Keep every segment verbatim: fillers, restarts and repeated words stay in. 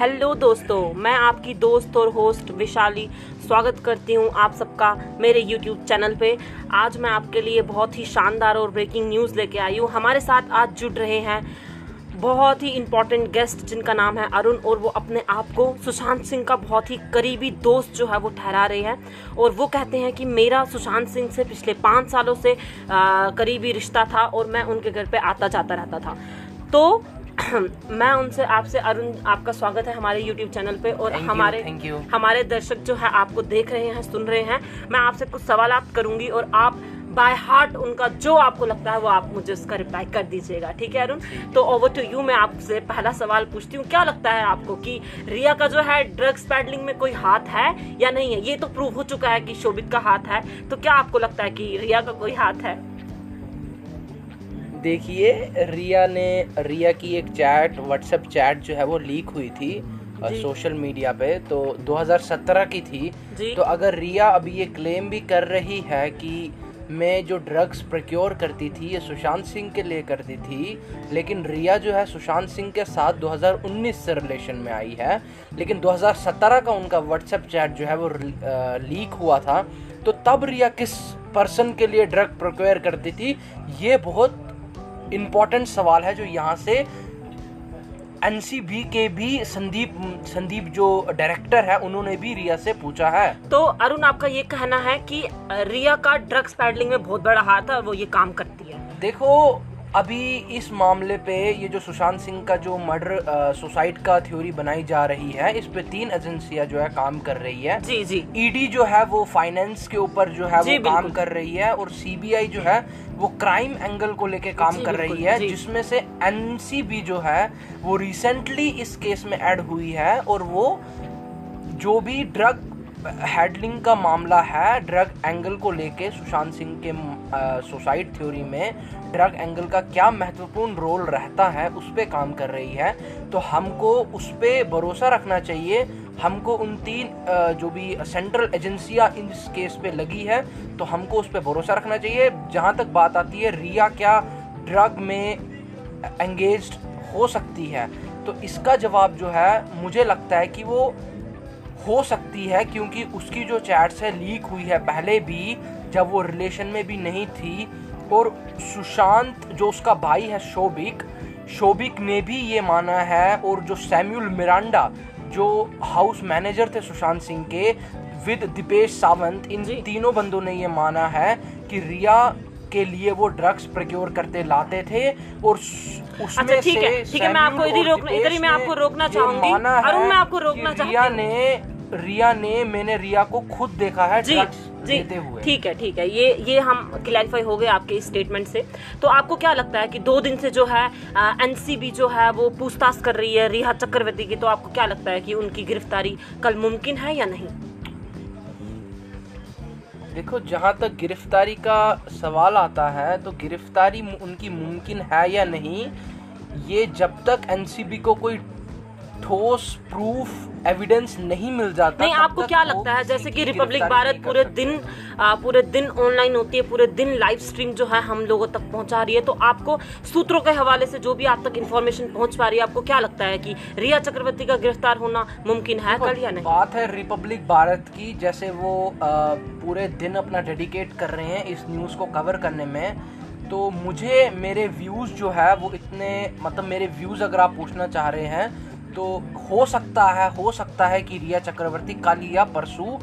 Hello दोस्तों, मैं आपकी दोस्त और होस्ट विशाली स्वागत करती हूं आप सबका मेरे यूट्यूब चैनल पे। आज मैं आपके लिए बहुत ही शानदार और ब्रेकिंग न्यूज़ लेके आई हूं। हमारे साथ आज जुड़ रहे हैं बहुत ही इम्पॉर्टेंट गेस्ट जिनका नाम है अरुण, और वो अपने आप को सुशांत सिंह का बहुत ही करीबी दोस्त जो है वो ठहरा रहे हैं। और वो कहते हैं कि मेरा सुशांत सिंह से पिछले पाँच सालों से आ, करीबी रिश्ता था और मैं उनके घर पे आता जाता रहता था। तो मैं उनसे आपसे अरुण, आपका स्वागत है हमारे YouTube चैनल पे। और thank हमारे you, you. हमारे दर्शक जो है आपको देख रहे हैं, सुन रहे हैं। मैं आपसे कुछ सवाल आप करूंगी और आप बाय हार्ट उनका जो आपको लगता है वो आप मुझे उसका रिप्लाई कर दीजिएगा, ठीक है अरुण? तो ओवर टू यू। मैं आपसे पहला सवाल पूछती हूँ, क्या लगता है आपको कि रिया का जो है ड्रग्स पैडलिंग में कोई हाथ है या नहीं है? ये तो प्रूव हो चुका है कि शोभित का हाथ है, तो क्या आपको लगता है कि रिया का कोई हाथ है? देखिए, रिया ने रिया की एक चैट, व्हाट्सएप चैट जो है वो लीक हुई थी सोशल मीडिया पे, तो दो हज़ार सत्रह की थी। तो अगर रिया अभी ये क्लेम भी कर रही है कि मैं जो ड्रग्स प्रक्योर करती थी ये सुशांत सिंह के लिए करती थी, लेकिन रिया जो है सुशांत सिंह के साथ दो हज़ार उन्नीस से रिलेशन में आई है, लेकिन दो हज़ार सत्रह का उनका व्हाट्सएप चैट जो है वो लीक हुआ था, तो तब रिया किस पर्सन के लिए ड्रग प्रक्योर करती थी, ये बहुत इम्पॉर्टेंट सवाल है जो यहाँ से एन सी बी के भी संदीप संदीप जो डायरेक्टर है उन्होंने भी रिया से पूछा है। तो अरुण, आपका ये कहना है कि रिया का ड्रग्स पैडलिंग में बहुत बड़ा हाथ है और वो ये काम करती है। देखो, अभी इस मामले पे ये जो सुशांत सिंह का जो मर्डर सुसाइड का थ्योरी बनाई जा रही है, इस पे तीन एजेंसियां जो है काम कर रही है। जी जी। ई डी जो है वो फाइनेंस के ऊपर जो है वो काम कर रही है, और सी बी आई जो है वो क्राइम एंगल को लेके काम कर रही है, जिसमें से एन सी बी जो है वो रिसेंटली इस केस में ऐड हुई है, और वो जो भी ड्रग हैडलिंग का मामला है, ड्रग एंगल को लेके सुशांत सिंह के सुसाइड थ्योरी में ड्रग एंगल का क्या महत्वपूर्ण रोल रहता है उस पर काम कर रही है। तो हमको उस पर भरोसा रखना चाहिए, हमको उन तीन जो भी सेंट्रल एजेंसियां इस केस पे लगी है तो हमको उस पर भरोसा रखना चाहिए। जहाँ तक बात आती है रिया क्या ड्रग में एंगेज हो सकती है, तो इसका जवाब जो है मुझे लगता है कि वो हो सकती है, क्योंकि उसकी जो चैट्स है लीक हुई है पहले भी, जब वो रिलेशन में भी नहीं थी। और सुशांत जो उसका भाई है शोभित, शोभित ने भी ये माना है, और जो सैमुअल मिरांडा जो हाउस मैनेजर थे सुशांत सिंह के विद दिपेश सावंत, इन तीनों बंदों ने ये माना है कि रिया के लिए वो ड्रग्स प्रक्योर करते लाते थे। और उसमें ठीक है, ठीक है, मैं आपको इधर ही मैं आपको रोकना चाहूंगी अरुण, मैं आपको रोकना चाहूंगी। रिया ने रिया ने मैंने रिया को खुद देखा है ड्रग्स लेते हुए। ठीक है, ठीक है, ये ये हम क्लैरिफाई हो गए आपके इस स्टेटमेंट से। तो आपको क्या लगता है कि दो दिन से जो है एन सी बी जो है वो पूछताछ कर रही है रिया चक्रवर्ती की, तो आपको क्या लगता है कि उनकी गिरफ्तारी कल मुमकिन है या नहीं? देखो, जहाँ तक गिरफ्तारी का सवाल आता है, तो गिरफ्तारी उनकी मुमकिन है या नहीं, ये जब तक एन सी बी को कोई ठोस प्रूफ एविडेंस नहीं मिल जाता। नहीं, आपको क्या लगता है, जैसे कि रिपब्लिक भारत पूरे दिन आ, पूरे दिन ऑनलाइन होती है, पूरे दिन लाइव स्ट्रीम जो है हम लोगों तक पहुंचा रही है, तो आपको सूत्रों के हवाले से जो भी आप तक इन्फॉर्मेशन पहुंच पा रही है, आपको क्या लगता है कि रिया चक्रवर्ती का गिरफ्तार होना मुमकिन है कल या नहीं? बात है रिपब्लिक भारत की, जैसे वो आ, पूरे दिन अपना डेडिकेट कर रहे हैं इस न्यूज़ को कवर करने में, तो मुझे मेरे व्यूज़ जो है वो इतने, मतलब मेरे व्यूज़ अगर आप पूछना चाह रहे हैं, तो हो सकता है हो सकता है कि रिया चक्रवर्ती कल या परसों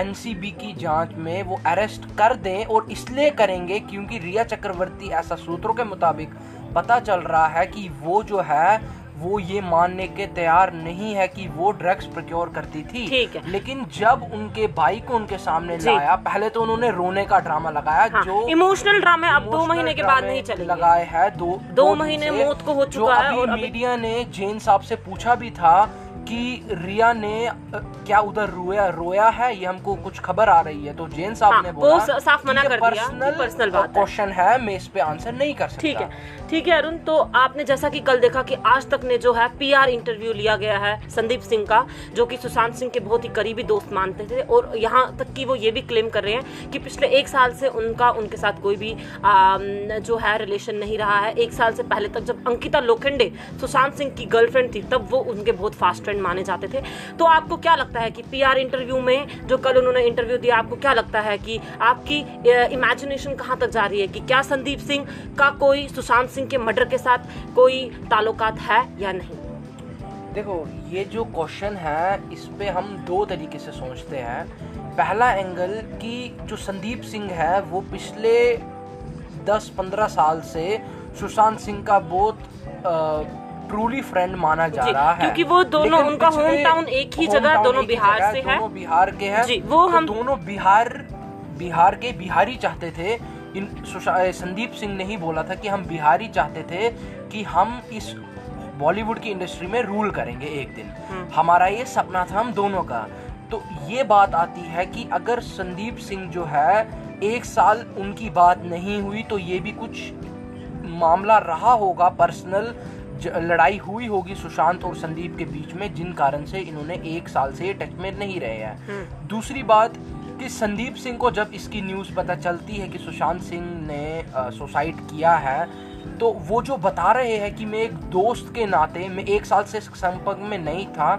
एन सी बी की जांच में वो अरेस्ट कर दें, और इसलिए करेंगे क्योंकि रिया चक्रवर्ती, ऐसा सूत्रों के मुताबिक पता चल रहा है कि वो जो है वो ये मानने के तैयार नहीं है कि वो ड्रग्स प्रक्योर करती थी। ठीक है, लेकिन जब उनके भाई को उनके सामने लाया, पहले तो उन्होंने रोने का ड्रामा लगाया। हाँ, जो इमोशनल ड्रामे अब दो महीने के बाद नहीं चलेंगे लगाए हैं, दो दो, दो महीने मौत को हो चुका है। और मीडिया ने जैन साहब से पूछा भी था कि रिया ने क्या उधर रोया रोया है, ये हमको कुछ खबर आ रही है, तो जैन साहब हाँ, ने बोला साफ मना कर दिया, पर्सनल क्वेश्चन है, मैं इस पे आंसर नहीं कर सकता। ठीक है, ठीक है अरुण। तो आपने जैसा कि कल देखा कि आज तक ने जो है पी आर इंटरव्यू लिया गया है संदीप सिंह का, जो कि सुशांत सिंह के बहुत ही करीबी दोस्त मानते थे, और यहाँ तक कि वो ये भी क्लेम कर रहे हैं कि पिछले एक साल से उनका उनके साथ कोई भी जो है रिलेशन नहीं रहा है। एक साल से पहले तक जब अंकिता लोखंडे सुशांत सिंह की गर्लफ्रेंड थी, तब वो उनके बहुत फास्ट इंपॉर्टेंट माने जाते थे। तो आपको क्या लगता है कि पीआर इंटरव्यू में जो कल उन्होंने इंटरव्यू दिया, आपको क्या लगता है कि आपकी इमेजिनेशन कहाँ तक जा रही है कि क्या संदीप सिंह का कोई सुशांत सिंह के मर्डर के साथ कोई ताल्लुकात है या नहीं? देखो, ये जो क्वेश्चन है इस पर हम दो तरीके से सोचते हैं। पहला एंगल कि जो संदीप सिंह है वो पिछले दस पंद्रह साल से सुशांत सिंह का बहुत ट्रूली फ्रेंड माना जा रहा है, क्योंकि वो दोनों उनका होम टाउन एक ही जगह, दोनों बिहार से हैं, दोनों बिहार के हैं जी। वो हम तो दोनों बिहार बिहार के बिहारी चाहते थे। इन संदीप सिंह ने ही बोला था कि हम बिहारी चाहते थे कि हम इस बॉलीवुड की इंडस्ट्री में रूल करेंगे एक दिन, हमारा ये सपना था हम दोनों का। तो ये बात आती है कि अगर संदीप सिंह जो है एक साल उनकी बात नहीं हुई तो ये भी कुछ मामला रहा होगा, पर्सनल लड़ाई हुई होगी सुशांत और संदीप के बीच में, जिन कारण से इन्होंने एक साल से टच में नहीं रहे हैं। दूसरी बात कि संदीप सिंह को जब इसकी न्यूज़ पता चलती है कि सुशांत सिंह ने सुसाइड किया है, तो वो जो बता रहे हैं कि मैं एक दोस्त के नाते मैं एक साल से संपर्क में नहीं था,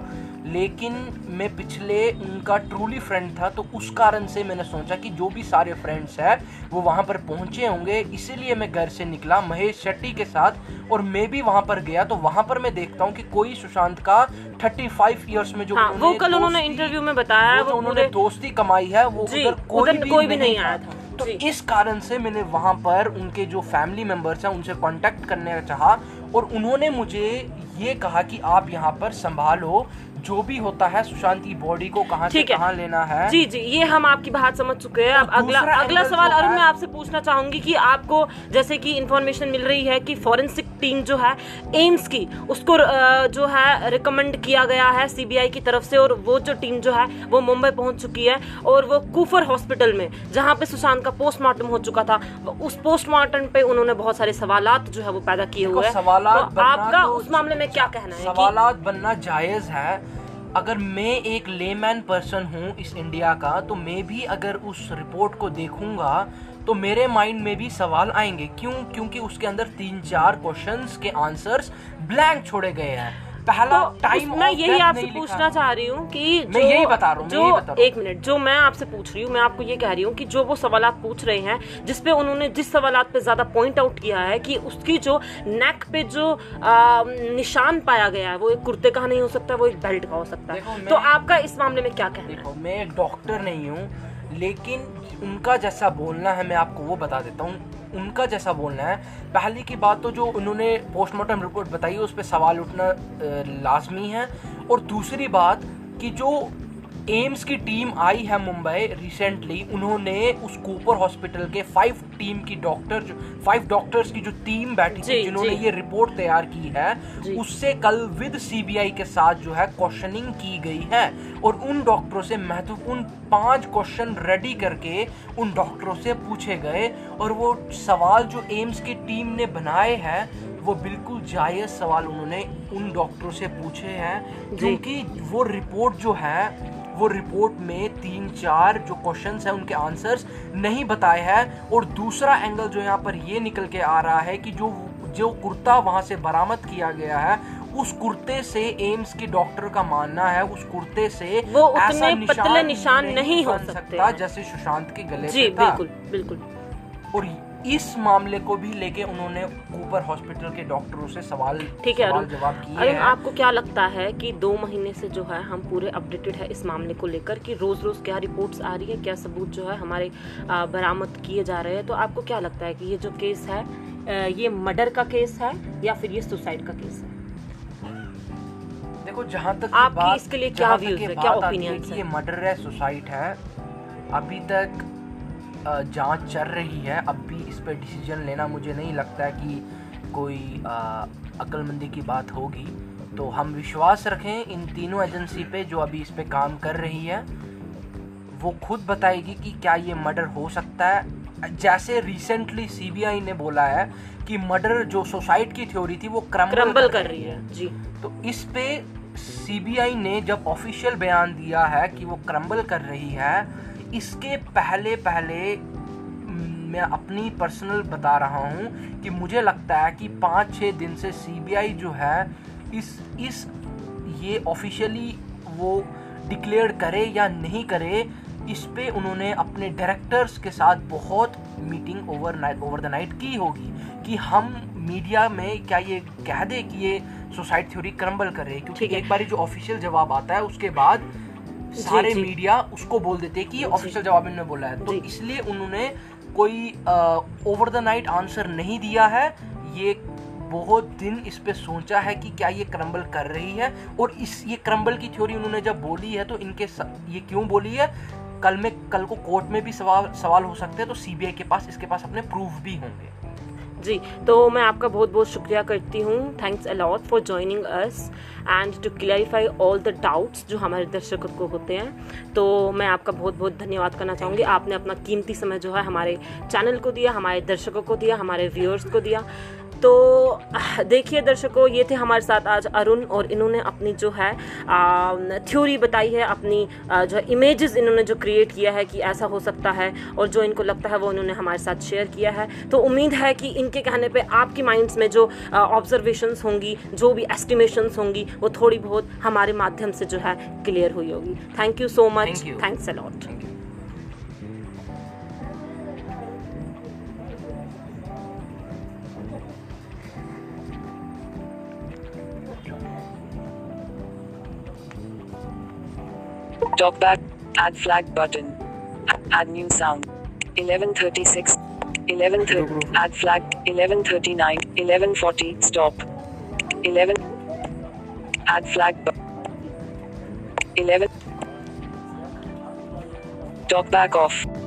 लेकिन मैं पिछले उनका ट्रूली फ्रेंड था, तो उस कारण से मैंने सोचा कि जो भी सारे फ्रेंड्स हैं वो वहाँ पर पहुँचे होंगे, इसीलिए मैं घर से निकला महेश शेट्टी के साथ और मैं भी वहाँ पर गया। तो वहाँ पर मैं देखता हूँ कि कोई सुशांत का पैंतीस इयर्स में जो हाँ, वो कल उन्होंने इंटरव्यू में बताया वो उन्होंने दोस्ती कमाई है, वो उधर कोई भी नहीं आया था। तो इस कारण से मैंने वहाँ पर उनके जो फैमिली मेम्बर्स हैं उनसे कांटेक्ट करने का चाहा और उन्होंने मुझे ये कहा कि आप यहाँ पर संभालो, जो भी होता है सुशांत की बॉडी को कहाँ से कहाँ लेना है। जी जी, ये हम आपकी बात समझ चुके हैं। अब अगला अगला सवाल अरुण मैं आपसे पूछना चाहूंगी कि आपको जैसे कि इन्फॉर्मेशन मिल रही है कि फॉरेंसिक टीम जो है एम्स की, उसको जो है रिकमेंड किया गया है सीबीआई की तरफ से, और वो जो टीम जो है वो मुंबई पहुंच चुकी है और वो कूपर हॉस्पिटल में जहाँ पे सुशांत का पोस्टमार्टम हो चुका था, उस पोस्टमार्टम पे उन्होंने बहुत सारे सवाल जो है वो पैदा किए हुए हैं। आपका उस मामले में क्या कहना है? सवाल बनना जायज है। अगर मैं एक लेमैन पर्सन हूँ इस इंडिया का, तो मैं भी अगर उस रिपोर्ट को देखूंगा तो मेरे माइंड में भी सवाल आएंगे। क्यों? क्योंकि उसके अंदर तीन चार क्वेश्चंस के आंसर्स ब्लैंक छोड़े गए हैं। पहला टाइम मैं यही आपसे पूछना चाह रही हूँ कि मैं यही बता रहा हूँ जो एक मिनट जो मैं आपसे पूछ रही हूँ, मैं आपको ये कह रही हूँ कि जो वो सवाल पूछ रहे हैं जिसपे उन्होंने जिस सवाल पे ज्यादा पॉइंट आउट किया है कि उसकी जो नेक पे जो आ, निशान पाया गया है वो एक कुर्ते का नहीं हो सकता, वो एक बेल्ट का हो सकता है। तो आपका इस मामले में क्या कहना है? देखो, मैं एक डॉक्टर नहीं हूँ, लेकिन उनका जैसा बोलना है मैं आपको वो बता देता हूँ। उनका जैसा बोलना है, पहली की बात तो जो उन्होंने पोस्टमार्टम रिपोर्ट बताई है उस पर सवाल उठना लाजमी है। और दूसरी बात कि जो एम्स की टीम आई है मुंबई रिसेंटली, उन्होंने उस कूपर हॉस्पिटल के फाइव टीम की डॉक्टर जो फाइव डॉक्टर्स की जो टीम बैठी थी जिन्होंने ये रिपोर्ट तैयार की है, उससे कल विद सीबीआई के साथ जो है क्वेश्चनिंग की गई है और उन डॉक्टरों से महत्वपूर्ण पांच क्वेश्चन रेडी करके उन डॉक्टरों से पूछे गए। और वो सवाल जो एम्स की टीम ने बनाए हैं वो बिल्कुल जायज़ सवाल उन्होंने उन डॉक्टरों से पूछे हैं, क्योंकि वो रिपोर्ट जो है वो रिपोर्ट में तीन चार जो क्वेश्चंस हैं उनके आंसर्स नहीं बताए हैं। और दूसरा एंगल जो यहाँ पर ये निकल के आ रहा है कि जो जो कुर्ता वहाँ से बरामद किया गया है उस कुर्ते से एम्स के डॉक्टर का मानना है उस कुर्ते से वो ऐसा पतले निशान नहीं हो सकता जैसे सुशांत के गले पे था। बिल्कुल बिल्कुल। और इस मामले को भी लेके उन्होंने कूपर हॉस्पिटल के डॉक्टरों से सवाल ठीक है सवाल जवाब किए हैं। आपको क्या लगता है कि दो महीने से जो है हम पूरे अपडेटेड है इस मामले को लेकर कि रोज रोज क्या रिपोर्ट्स आ रही है, क्या सबूत जो है हमारे बरामद किए जा रहे हैं, तो आपको क्या लगता है कि ये जो केस है ये मर्डर का केस है या फिर ये सुसाइड का केस है? देखो, जहाँ तक आपकी इसके लिए क्या व्यूज है, क्या ओपिनियन है? ये मर्डर है, सुसाइड है, अभी तक जांच चल रही है। अब भी इस पे डिसीजन लेना मुझे नहीं लगता है कि कोई अक्लमंदी की बात होगी। तो हम विश्वास रखें इन तीनों एजेंसी पे जो अभी इस पे काम कर रही है, वो खुद बताएगी कि क्या ये मर्डर हो सकता है। जैसे रिसेंटली सीबीआई ने बोला है कि मर्डर जो सुसाइड की थ्योरी थी वो क्रम्बल कर रही है जी। तो इस पे सीबीआई ने जब ऑफिशियल बयान दिया है कि वो क्रम्बल कर रही है, इसके पहले पहले मैं अपनी पर्सनल बता रहा हूँ कि मुझे लगता है कि पाँच छः दिन से सीबीआई जो है इस इस ये ऑफिशियली वो डिक्लेयर करे या नहीं करे, इस पे उन्होंने अपने डायरेक्टर्स के साथ बहुत meeting over night over the night की होगी कि हम मीडिया में क्या ये कह दे कि ये सुसाइड थ्योरी क्रम्बल करे, क्योंकि एक बार जो ऑफिशियल जवाब आता है उसके बाद सारे मीडिया उसको बोल देते कि ऑफिशियल जवाब इन्होंने बोला है, तो इसलिए उन्होंने कोई ओवर द नाइट आंसर नहीं दिया है। ये बहुत दिन इस पे सोचा है कि क्या ये क्रम्बल कर रही है, और इस ये क्रम्बल की थ्योरी उन्होंने जब बोली है तो इनके स, ये क्यों बोली है, कल में कल को कोर्ट में भी सवाल सवाल हो सकते हैं, तो सीबीआई के पास इसके पास अपने प्रूफ भी होंगे। जी, तो मैं आपका बहुत बहुत शुक्रिया करती हूँ। Thanks a lot for joining us and to clarify all the doubts जो हमारे दर्शकों को होते हैं, तो मैं आपका बहुत बहुत धन्यवाद करना चाहूँगी। आपने अपना कीमती समय जो है हमारे चैनल को दिया, हमारे दर्शकों को दिया, हमारे व्यूअर्स को दिया। तो देखिए दर्शकों, ये थे हमारे साथ आज अरुण, और इन्होंने अपनी जो है थ्योरी बताई है, अपनी जो इमेजेस इन्होंने जो क्रिएट किया है कि ऐसा हो सकता है, और जो इनको लगता है वो इन्होंने हमारे साथ शेयर किया है। तो उम्मीद है कि इनके कहने पे आपके माइंड्स में जो ऑब्जर्वेशंस होंगी, जो भी एस्टिमेशंस होंगी, वो थोड़ी बहुत हमारे माध्यम से जो है क्लियर हुई होगी। Thank you so much, thanks a lot. Talk back. Add flag button. Add new sound. eleven thirty-six. eleven thirty. Add flag. eleven thirty-nine. eleven forty. Stop. eleven. Add flag. eleven. Talk back off.